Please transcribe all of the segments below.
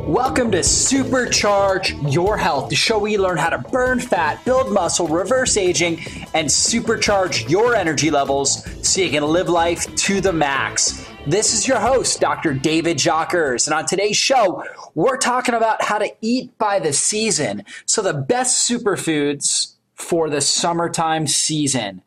Welcome to Supercharge Your Health, the show where you learn how to burn fat, build muscle, reverse aging, and supercharge your energy levels so you can live life to the max. This is your host, Dr. David Jockers, and on today's show, we're talking about how to eat by the season. So the best superfoods for the summertime season.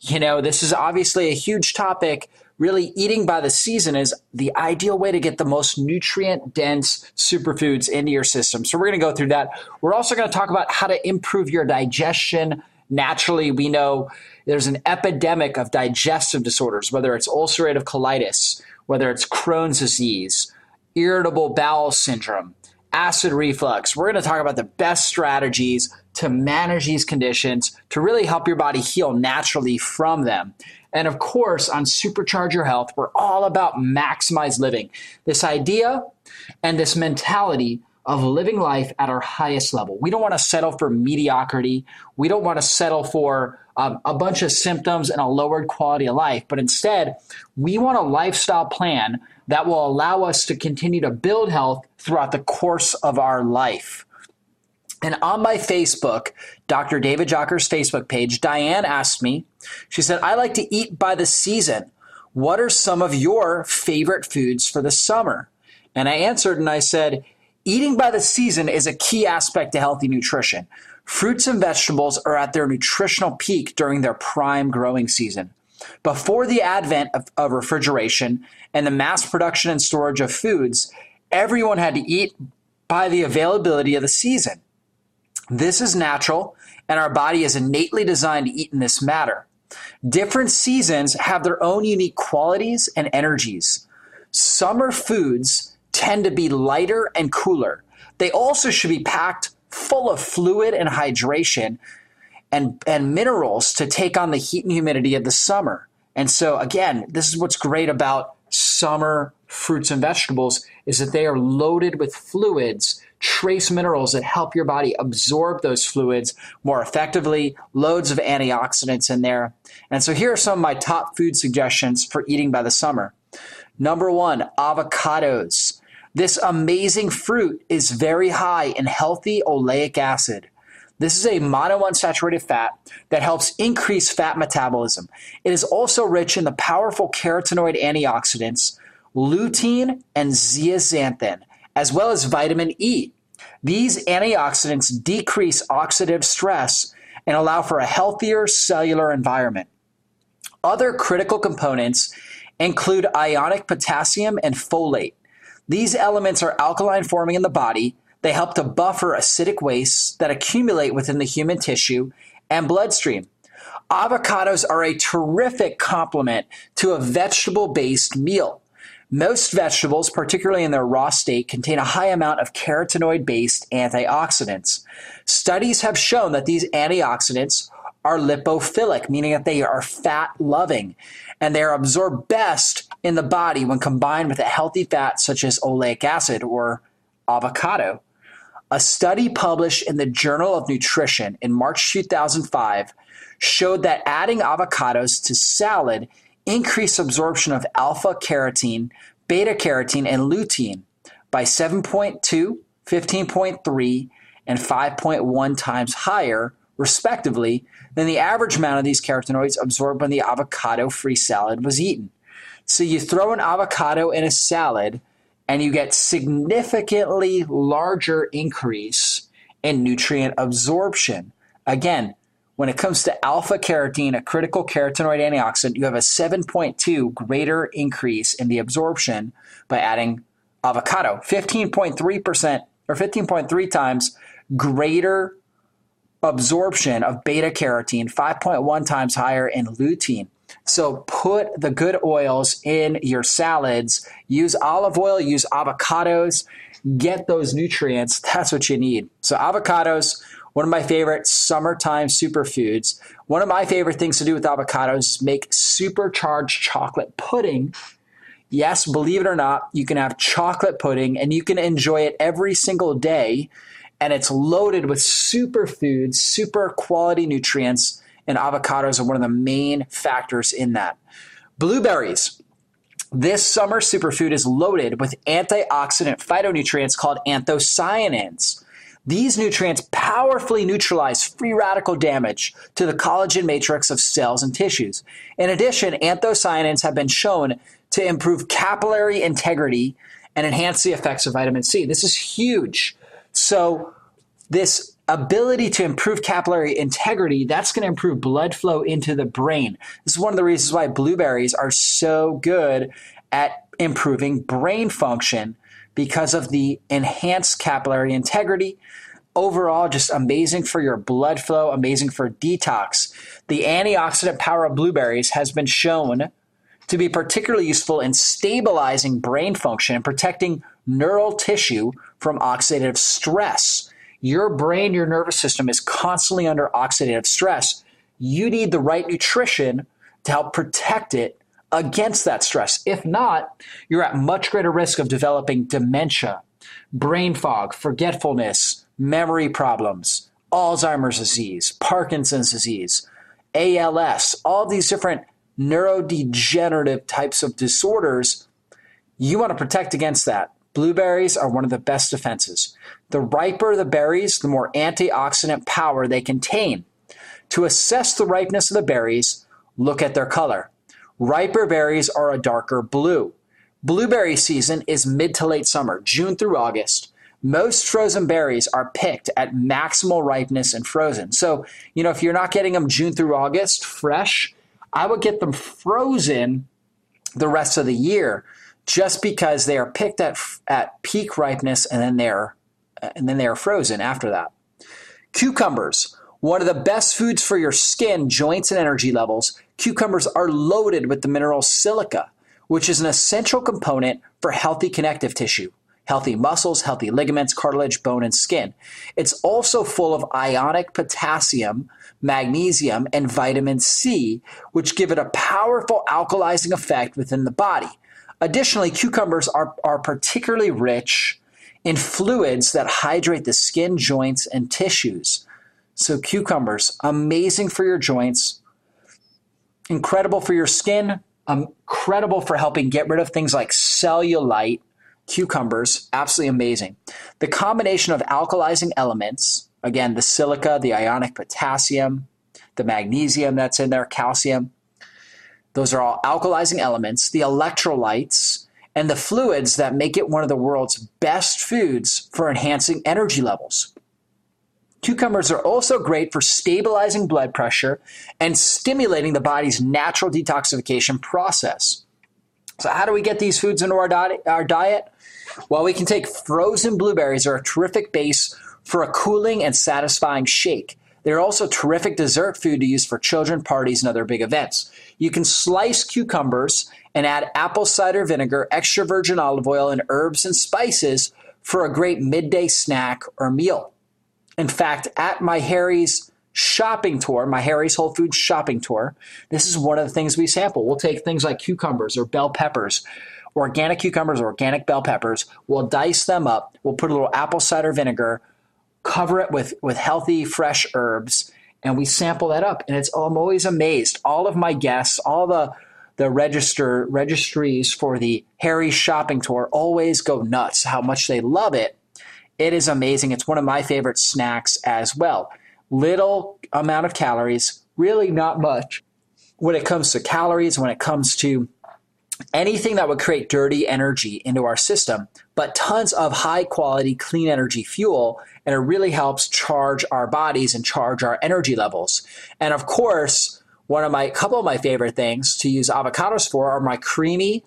You know, this is obviously a huge topic. Really, eating by the season is the ideal way to get the most nutrient-dense superfoods into your system. So we're going to go through that. We're also going to talk about how to improve your digestion naturally. We know there's an epidemic of digestive disorders, whether it's ulcerative colitis, whether it's Crohn's disease, irritable bowel syndrome, acid reflux. We're going to talk about the best strategies to manage these conditions to really help your body heal naturally from them. And of course, on Supercharge Your Health, we're all about maximized living. This idea and this mentality of living life at our highest level. We don't want to settle for mediocrity. We don't want to settle for a bunch of symptoms and a lowered quality of life. But instead, we want a lifestyle plan that will allow us to continue to build health throughout the course of our life. And on my Facebook, Dr. David Jockers' Facebook page, Diane asked me, she said, I like to eat by the season. What are some of your favorite foods for the summer? And I answered and I said, eating by the season is a key aspect to healthy nutrition. Fruits and vegetables are at their nutritional peak during their prime growing season. Before the advent of refrigeration and the mass production and storage of foods, everyone had to eat by the availability of the season. This is natural, and our body is innately designed to eat in this manner. Different seasons have their own unique qualities and energies. Summer foods tend to be lighter and cooler. They also should be packed full of fluid and hydration and minerals to take on the heat and humidity of the summer. And so again, this is what's great about summer fruits and vegetables is that they are loaded with fluids, trace minerals that help your body absorb those fluids more effectively, loads of antioxidants in there. And so here are some of my top food suggestions for eating by the summer. Number one, avocados. This amazing fruit is very high in healthy oleic acid. This is a monounsaturated fat that helps increase fat metabolism. It is also rich in the powerful carotenoid antioxidants, lutein and zeaxanthin, as well as vitamin E. These antioxidants decrease oxidative stress and allow for a healthier cellular environment. Other critical components include ionic potassium and folate. These elements are alkaline forming in the body. They help to buffer acidic wastes that accumulate within the human tissue and bloodstream. Avocados are a terrific complement to a vegetable-based meal. Most vegetables, particularly in their raw state, contain a high amount of carotenoid-based antioxidants. Studies have shown that these antioxidants are lipophilic, meaning that they are fat-loving, and they are absorbed best in the body when combined with a healthy fat such as oleic acid or avocado. A study published in the Journal of Nutrition in March 2005 showed that adding avocados to salad increased absorption of alpha-carotene, beta-carotene, and lutein by 7.2, 15.3, and 5.1 times higher, respectively, than the average amount of these carotenoids absorbed when the avocado-free salad was eaten. So you throw an avocado in a salad, and you get significantly larger increase in nutrient absorption. Again, when it comes to alpha-carotene, a critical carotenoid antioxidant, you have a 7.2 greater increase in the absorption by adding avocado, 15.3% or 15.3 times greater absorption of beta-carotene, 5.1 times higher in lutein. So put the good oils in your salads. Use olive oil, use avocados, get those nutrients. That's what you need. So avocados, one of my favorite summertime superfoods. One of my favorite things to do with avocados is make supercharged chocolate pudding. Yes, believe it or not, you can have chocolate pudding and you can enjoy it every single day. And it's loaded with superfoods, super quality nutrients, and avocados are one of the main factors in that. Blueberries. This summer superfood is loaded with antioxidant phytonutrients called anthocyanins. These nutrients powerfully neutralize free radical damage to the collagen matrix of cells and tissues. In addition, anthocyanins have been shown to improve capillary integrity and enhance the effects of vitamin C. This is huge. So this ability to improve capillary integrity, that's going to improve blood flow into the brain. This is one of the reasons why blueberries are so good at improving brain function, because of the enhanced capillary integrity. Overall, just amazing for your blood flow, amazing for detox. The antioxidant power of blueberries has been shown to be particularly useful in stabilizing brain function and protecting neural tissue from oxidative stress. Your brain, your nervous system is constantly under oxidative stress. You need the right nutrition to help protect it against that stress. If not, you're at much greater risk of developing dementia, brain fog, forgetfulness, memory problems, Alzheimer's disease, Parkinson's disease, ALS, all these different neurodegenerative types of disorders. You want to protect against that. Blueberries are one of the best defenses. The riper the berries, the more antioxidant power they contain. To assess the ripeness of the berries, look at their color. Riper berries are a darker blue. Blueberry season is mid to late summer, June through August. Most frozen berries are picked at maximal ripeness and frozen. So, if you're not getting them June through August fresh, I would get them frozen the rest of the year, just because they are picked at peak ripeness and then they are frozen after that. Cucumbers, one of the best foods for your skin, joints, and energy levels. Cucumbers are loaded with the mineral silica, which is an essential component for healthy connective tissue, healthy muscles, healthy ligaments, cartilage, bone, and skin. It's also full of ionic potassium, magnesium, and vitamin C, which give it a powerful alkalizing effect within the body. Additionally, cucumbers are particularly rich in fluids that hydrate the skin, joints, and tissues. So cucumbers, amazing for your joints, incredible for your skin, incredible for helping get rid of things like cellulite. Cucumbers, absolutely amazing. The combination of alkalizing elements, again, the silica, the ionic potassium, the magnesium that's in there, calcium, those are all alkalizing elements, the electrolytes, and the fluids that make it one of the world's best foods for enhancing energy levels. Cucumbers are also great for stabilizing blood pressure and stimulating the body's natural detoxification process. So how do we get these foods into our diet? Well, we can take frozen blueberries, are a terrific base for a cooling and satisfying shake. They're also terrific dessert food to use for children, parties, and other big events. You can slice cucumbers and add apple cider vinegar, extra virgin olive oil, and herbs and spices for a great midday snack or meal. In fact, at my Harry's shopping tour, my Harry's Whole Foods shopping tour, this is one of the things we sample. We'll take things like cucumbers or bell peppers, organic cucumbers, or organic bell peppers. We'll dice them up. We'll put a little apple cider vinegar, cover it with healthy, fresh herbs, and we sample that up. And I'm always amazed. All of my guests, all the registries for the Harry's shopping tour always go nuts how much they love it. It is amazing. It's one of my favorite snacks as well. Little amount of calories, really not much when it comes to calories, when it comes to anything that would create dirty energy into our system, but tons of high quality, clean energy fuel. And it really helps charge our bodies and charge our energy levels. And of course, a couple of my favorite things to use avocados for are my creamy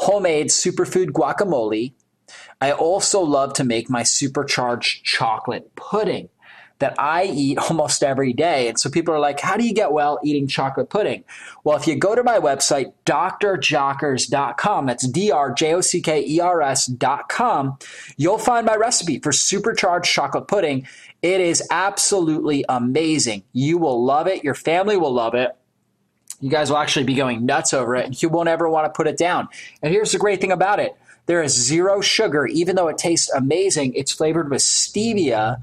homemade superfood guacamole. I also love to make my supercharged chocolate pudding that I eat almost every day. And so people are like, how do you get well eating chocolate pudding? Well, if you go to my website, drjockers.com, that's drjockers.com, you'll find my recipe for supercharged chocolate pudding. It is absolutely amazing. You will love it. Your family will love it. You guys will actually be going nuts over it, and you won't ever want to put it down. And here's the great thing about it. There is zero sugar. Even though it tastes amazing, it's flavored with stevia.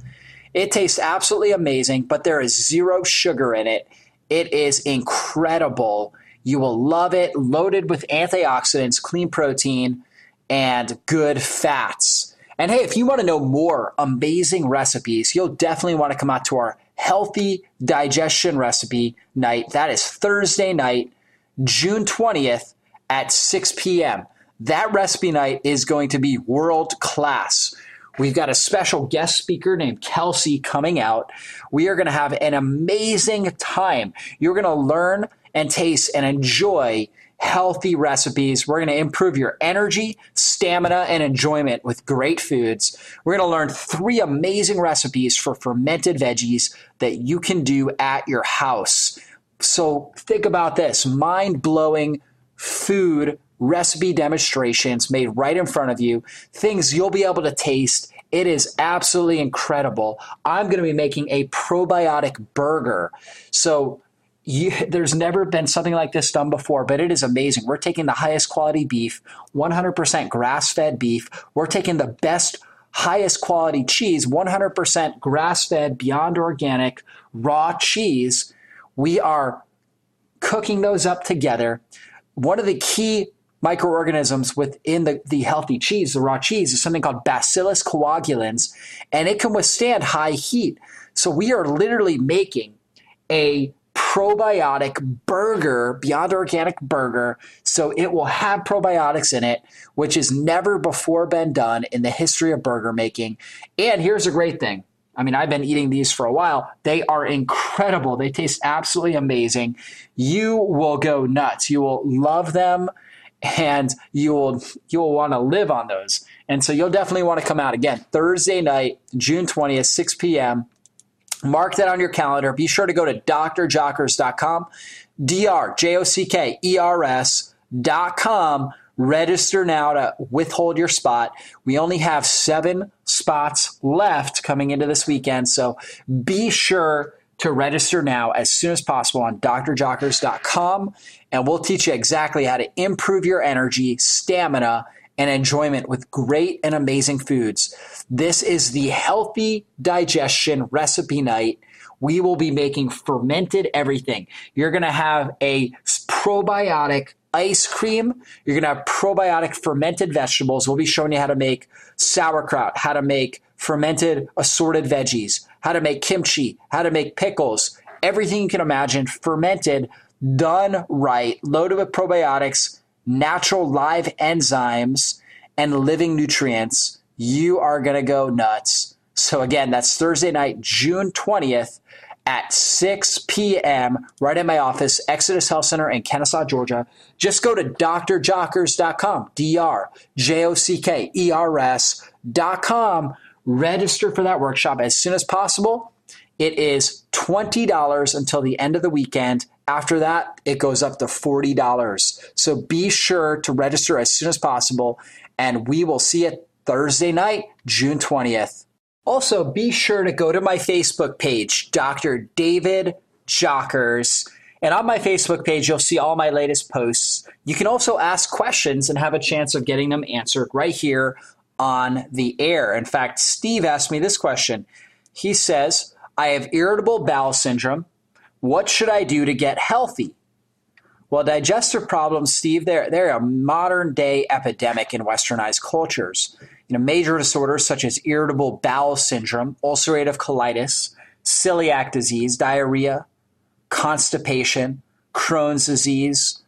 It tastes absolutely amazing, but there is zero sugar in it. It is incredible. You will love it, loaded with antioxidants, clean protein, and good fats. And hey, if you want to know more amazing recipes, you'll definitely want to come out to our Healthy Digestion Recipe Night. That is Thursday night, June 20th at 6 p.m. That recipe night is going to be world class. We've got a special guest speaker named Kelsey coming out. We are going to have an amazing time. You're going to learn and taste and enjoy healthy recipes. We're going to improve your energy, stamina, and enjoyment with great foods. We're going to learn 3 amazing recipes for fermented veggies that you can do at your house. So think about this, mind-blowing food recipe demonstrations made right in front of you, things you'll be able to taste. It is absolutely incredible. I'm going to be making a probiotic burger. So there's never been something like this done before, but it is amazing. We're taking the highest quality beef, 100% grass-fed beef. We're taking the best, highest quality cheese, 100% grass-fed, Beyond Organic, raw cheese. We are cooking those up together. One of the key microorganisms within the healthy cheese, the raw cheese, is something called Bacillus coagulans, and it can withstand high heat. So we are literally making a probiotic burger, Beyond Organic burger, so it will have probiotics in it, which has never before been done in the history of burger making. And here's a great thing. I mean, I've been eating these for a while. They are incredible. They taste absolutely amazing. You will go nuts. You will love them, and you will want to live on those. And so you'll definitely want to come out again, Thursday night, June 20th, 6 p.m., Mark that on your calendar. Be sure to go to drjockers.com, drjockers.com. Register now to withhold your spot. We only have 7 spots left coming into this weekend, so be sure to register now as soon as possible on drjockers.com, and we'll teach you exactly how to improve your energy, stamina, and enjoyment with great and amazing foods. This is the Healthy Digestion Recipe Night. We will be making fermented everything. You're going to have a probiotic ice cream. You're going to have probiotic fermented vegetables. We'll be showing you how to make sauerkraut, how to make fermented assorted veggies, how to make kimchi, how to make pickles, everything you can imagine fermented, done right, loaded with probiotics, natural live enzymes, and living nutrients. You are going to go nuts. So again, that's Thursday night, June 20th at 6 p.m. right in my office, Exodus Health Center in Kennesaw, Georgia. Just go to drjockers.com, drjockers.com. Register for that workshop as soon as possible. It is $20 until the end of the weekend. After that, it goes up to $40. So be sure to register as soon as possible, and we will see you Thursday night, June 20th. Also, be sure to go to my Facebook page, Dr. David Jockers. And on my Facebook page, you'll see all my latest posts. You can also ask questions and have a chance of getting them answered right here on the air. In fact, Steve asked me this question. He says, I have irritable bowel syndrome. What should I do to get healthy? Well, digestive problems, Steve, they're a modern-day epidemic in westernized cultures. You know, major disorders such as irritable bowel syndrome, ulcerative colitis, celiac disease, diarrhea, constipation, Crohn's disease,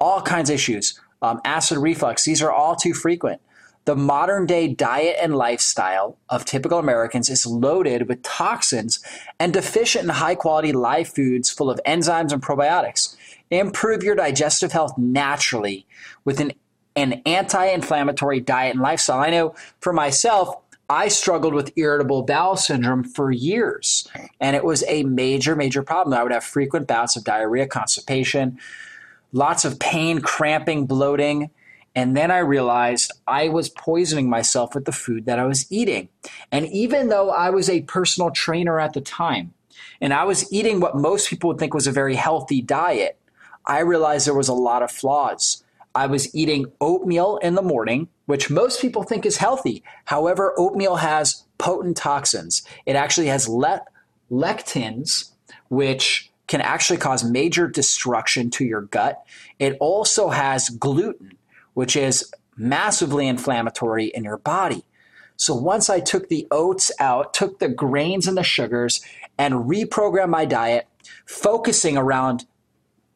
all kinds of issues, acid reflux. These are all too frequent. The modern-day diet and lifestyle of typical Americans is loaded with toxins and deficient in high-quality live foods full of enzymes and probiotics. Improve your digestive health naturally with an anti-inflammatory diet and lifestyle. I know for myself, I struggled with irritable bowel syndrome for years, and it was a major, major problem. I would have frequent bouts of diarrhea, constipation, lots of pain, cramping, bloating. And then I realized I was poisoning myself with the food that I was eating. And even though I was a personal trainer at the time, and I was eating what most people would think was a very healthy diet, I realized there was a lot of flaws. I was eating oatmeal in the morning, which most people think is healthy. However, oatmeal has potent toxins. It actually has lectins, which can actually cause major destruction to your gut. It also has gluten, which is massively inflammatory in your body. So once I took the oats out, took the grains and the sugars, and reprogrammed my diet, focusing around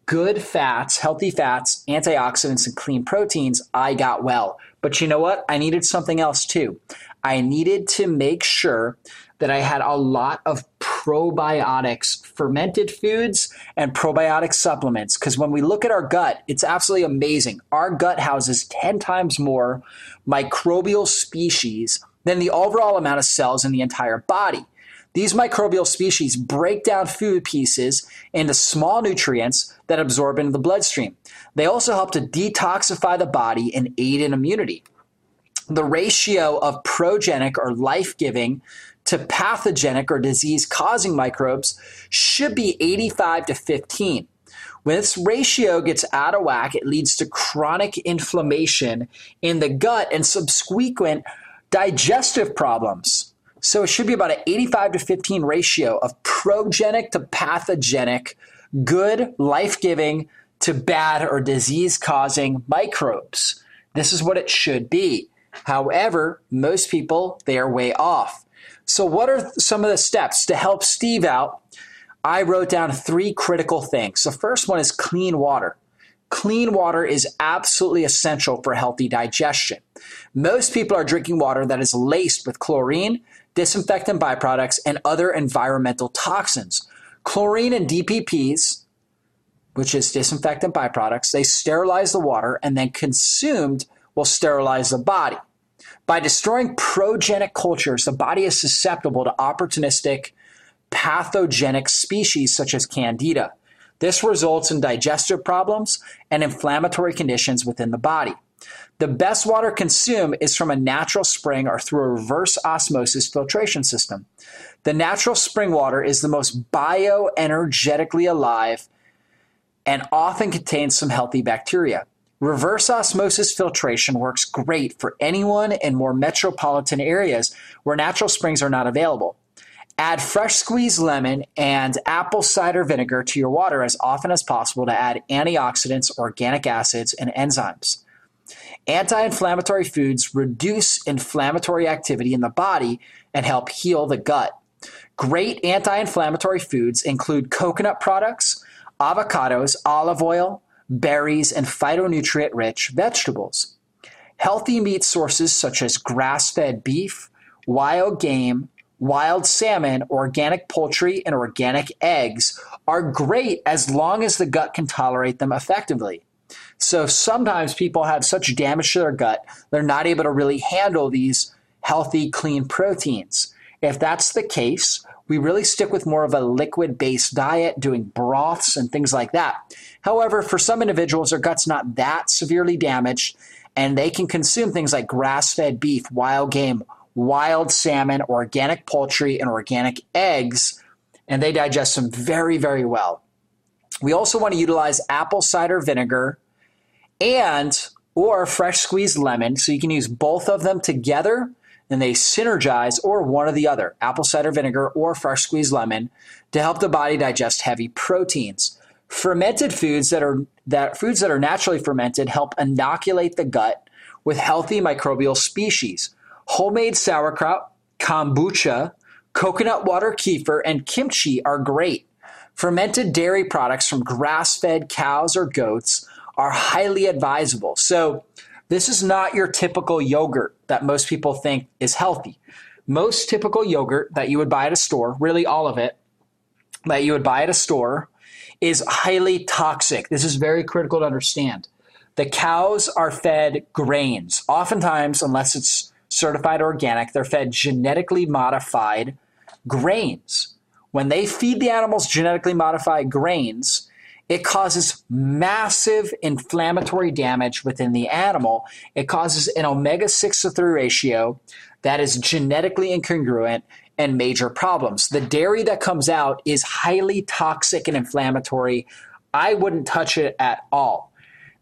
good fats, healthy fats, antioxidants, and clean proteins, I got well. But you know what? I needed something else too. I needed to make sure that I had a lot of probiotics, fermented foods, and probiotic supplements. Because when we look at our gut, it's absolutely amazing. Our gut houses 10 times more microbial species than the overall amount of cells in the entire body. These microbial species break down food pieces into small nutrients that absorb into the bloodstream. They also help to detoxify the body and aid in immunity. The ratio of progenic or life-giving to pathogenic or disease-causing microbes should be 85:15. When this ratio gets out of whack, it leads to chronic inflammation in the gut and subsequent digestive problems. So it should be about an 85:15 ratio of progenic to pathogenic, good, life-giving to bad or disease-causing microbes. This is what it should be. However, most people, they are way off. So what are some of the steps to help Steve out? I wrote down 3 critical things. The first one is clean water. Clean water is absolutely essential for healthy digestion. Most people are drinking water that is laced with chlorine, disinfectant byproducts, and other environmental toxins. Chlorine and DPPs, which is disinfectant byproducts, they sterilize the water and then consumed will sterilize the body. By destroying progenic cultures, the body is susceptible to opportunistic pathogenic species such as Candida. This results in digestive problems and inflammatory conditions within the body. The best water consumed is from a natural spring or through a reverse osmosis filtration system. The natural spring water is the most bioenergetically alive and often contains some healthy bacteria. Reverse osmosis filtration works great for anyone in more metropolitan areas where natural springs are not available. Add fresh squeezed lemon and apple cider vinegar to your water as often as possible to add antioxidants, organic acids, and enzymes. Anti-inflammatory foods reduce inflammatory activity in the body and help heal the gut. Great anti-inflammatory foods include coconut products, avocados, olive oil, berries, and phytonutrient-rich vegetables. Healthy meat sources such as grass-fed beef, wild game, wild salmon, organic poultry, and organic eggs are great as long as the gut can tolerate them effectively. So sometimes people have such damage to their gut, they're not able to really handle these healthy, clean proteins. If that's the case, we really stick with more of a liquid-based diet, doing broths and things like that. However, for some individuals, their gut's not that severely damaged, and they can consume things like grass-fed beef, wild game, wild salmon, organic poultry, and organic eggs, and they digest them very, very well. We also want to utilize apple cider vinegar and or fresh squeezed lemon, so you can use both of them together, and they synergize, or one or the other, apple cider vinegar or fresh squeezed lemon, to help the body digest heavy proteins. Fermented foods that are naturally fermented help inoculate the gut with healthy microbial species. Homemade sauerkraut, kombucha, coconut water kefir, and kimchi are great. Fermented dairy products from grass-fed cows or goats are highly advisable. So this is not your typical yogurt that most people think is healthy. Most typical yogurt that you would buy at a store, really all of it, that you would buy at a store is highly toxic. This is very critical to understand. The cows are fed grains. Oftentimes, unless it's certified organic, they're fed genetically modified grains. When they feed the animals genetically modified grains, it causes massive inflammatory damage within the animal. It causes an omega-6 to 3 ratio that is genetically incongruent and major problems. The dairy that comes out is highly toxic and inflammatory. I wouldn't touch it at all.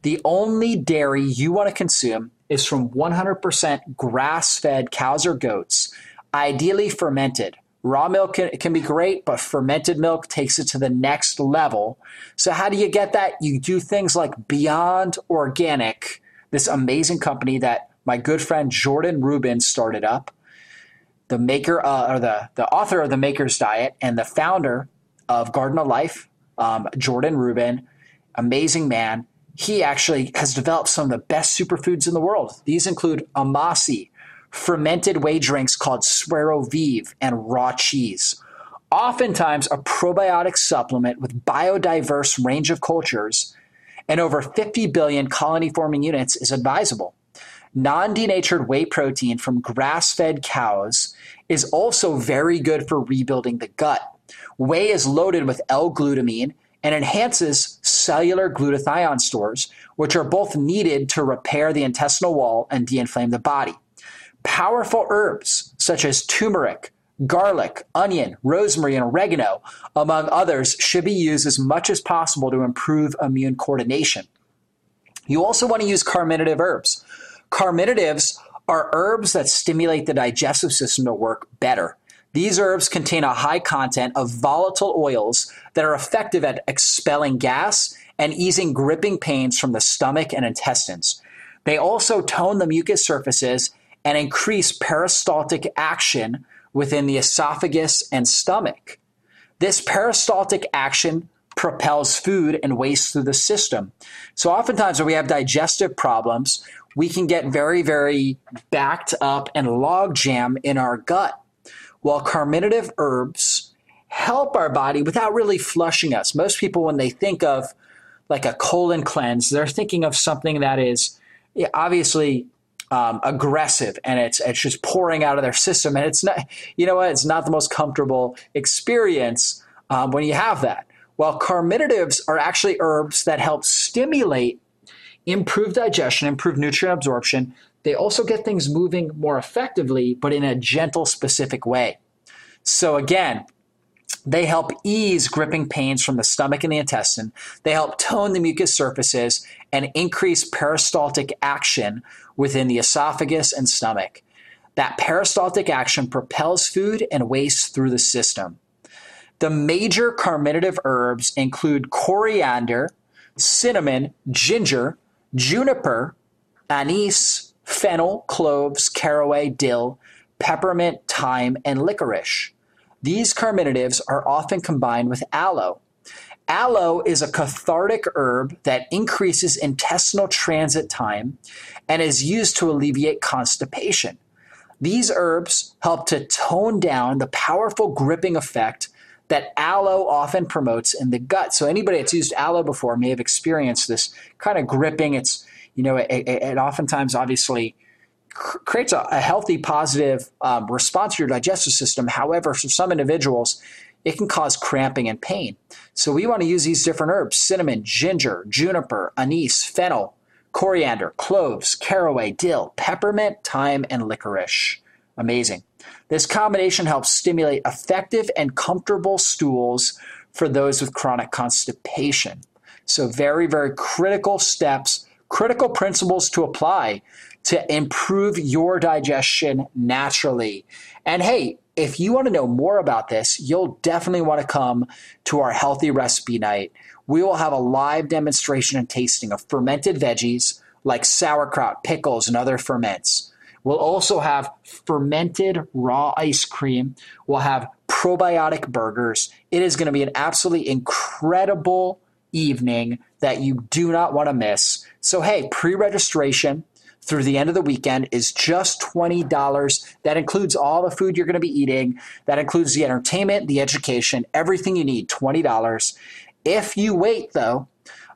The only dairy you want to consume is from 100% grass-fed cows or goats, ideally fermented, Raw milk can be great, but fermented milk takes it to the next level. So how do you get that? You do things like Beyond Organic, this amazing company that my good friend Jordan Rubin started up, the maker or the author of The Maker's Diet and the founder of Garden of Life, Jordan Rubin, amazing man. He actually has developed some of the best superfoods in the world. These include Amasi, fermented whey drinks called suero vive, and raw cheese. Oftentimes a probiotic supplement with biodiverse range of cultures and over 50 billion colony-forming units is advisable. Non-denatured whey protein from grass-fed cows is also very good for rebuilding the gut. Whey is loaded with L-glutamine and enhances cellular glutathione stores, which are both needed to repair the intestinal wall and de-inflame the body. Powerful herbs such as turmeric, garlic, onion, rosemary, and oregano, among others, should be used as much as possible to improve immune coordination. You also want to use carminative herbs. Carminatives are herbs that stimulate the digestive system to work better. These herbs contain a high content of volatile oils that are effective at expelling gas and easing gripping pains from the stomach and intestines. They also tone the mucous surfaces and increase peristaltic action within the esophagus and stomach. This peristaltic action propels food and waste through the system. So oftentimes when we have digestive problems, we can get very, very backed up and logjam in our gut. Well, carminative herbs help our body without really flushing us. Most people, when they think of like a colon cleanse, they're thinking of something that is obviously aggressive, and it's just pouring out of their system, and it's not, you know what, it's not the most comfortable experience when you have that. Well, carminatives are actually herbs that help stimulate, improve digestion, improve nutrient absorption. They also get things moving more effectively, but in a gentle, specific way. So again, they help ease gripping pains from the stomach and the intestine. They help tone the mucous surfaces and increase peristaltic action within the esophagus and stomach. That peristaltic action propels food and waste through the system. The major carminative herbs include coriander, cinnamon, ginger, juniper, anise, fennel, cloves, caraway, dill, peppermint, thyme, and licorice. These carminatives are often combined with aloe. Aloe is a cathartic herb that increases intestinal transit time and is used to alleviate constipation. These herbs help to tone down the powerful gripping effect that aloe often promotes in the gut. So anybody that's used aloe before may have experienced this kind of gripping. It's, you know, it oftentimes obviously creates a healthy, positive response to your digestive system. However, for some individuals, it can cause cramping and pain. So we want to use these different herbs: cinnamon, ginger, juniper, anise, fennel, coriander, cloves, caraway, dill, peppermint, thyme, and licorice. Amazing. This combination helps stimulate effective and comfortable stools for those with chronic constipation. So very, very critical steps, critical principles to apply to improve your digestion naturally. And hey, if you want to know more about this, you'll definitely want to come to our healthy recipe night. We will have a live demonstration and tasting of fermented veggies like sauerkraut, pickles, and other ferments. We'll also have fermented raw ice cream. We'll have probiotic burgers. It is going to be an absolutely incredible evening that you do not want to miss. So hey, pre-registration through the end of the weekend is just $20. That includes all the food you're going to be eating. That includes the entertainment, the education, everything you need, $20. If you wait though,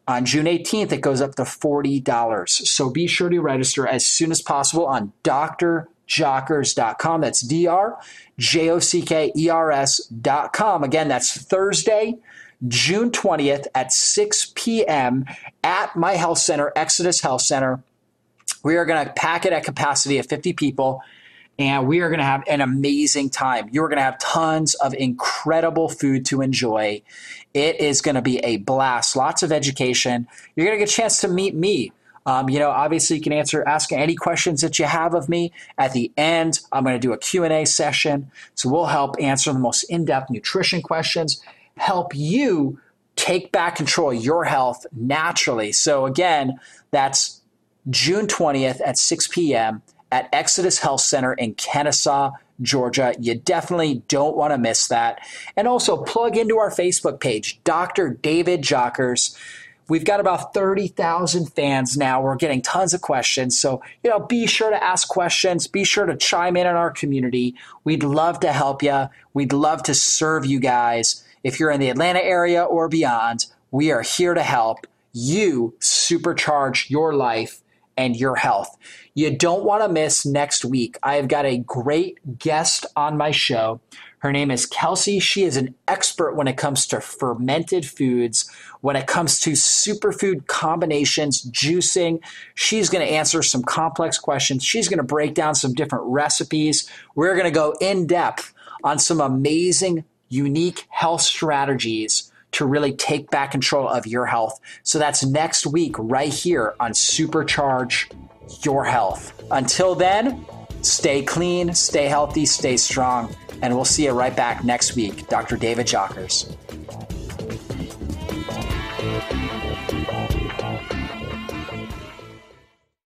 on June 18th, it goes up to $40. So be sure to register as soon as possible on drjockers.com. That's drjockers.com. Again, that's Thursday, June 20th at 6 p.m. at my health center, Exodus Health Center. We are going to pack it at capacity of 50 people, and we are going to have an amazing time. You're going to have tons of incredible food to enjoy. It is going to be a blast. Lots of education. You're going to get a chance to meet me. Obviously you can ask any questions that you have of me. At the end, I'm going to do a Q&A session. So we'll help answer the most in-depth nutrition questions, help you take back control of your health naturally. So again, that's June 20th at 6 p.m. at Exodus Health Center in Kennesaw, Georgia. You definitely don't want to miss that. And also plug into our Facebook page, Dr. David Jockers. We've got about 30,000 fans now. We're getting tons of questions. So, be sure to ask questions. Be sure to chime in on our community. We'd love to help you. We'd love to serve you guys. If you're in the Atlanta area or beyond, we are here to help you supercharge your life and your health. You don't want to miss next week. I have got a great guest on my show. Her name is Kelsey. She is an expert when it comes to fermented foods, when it comes to superfood combinations, juicing. She's going to answer some complex questions. She's going to break down some different recipes. We're going to go in depth on some amazing, unique health strategies to really take back control of your health. So that's next week right here on Supercharge Your Health. Until then, stay clean, stay healthy, stay strong, and we'll see you right back next week. Dr. David Jockers.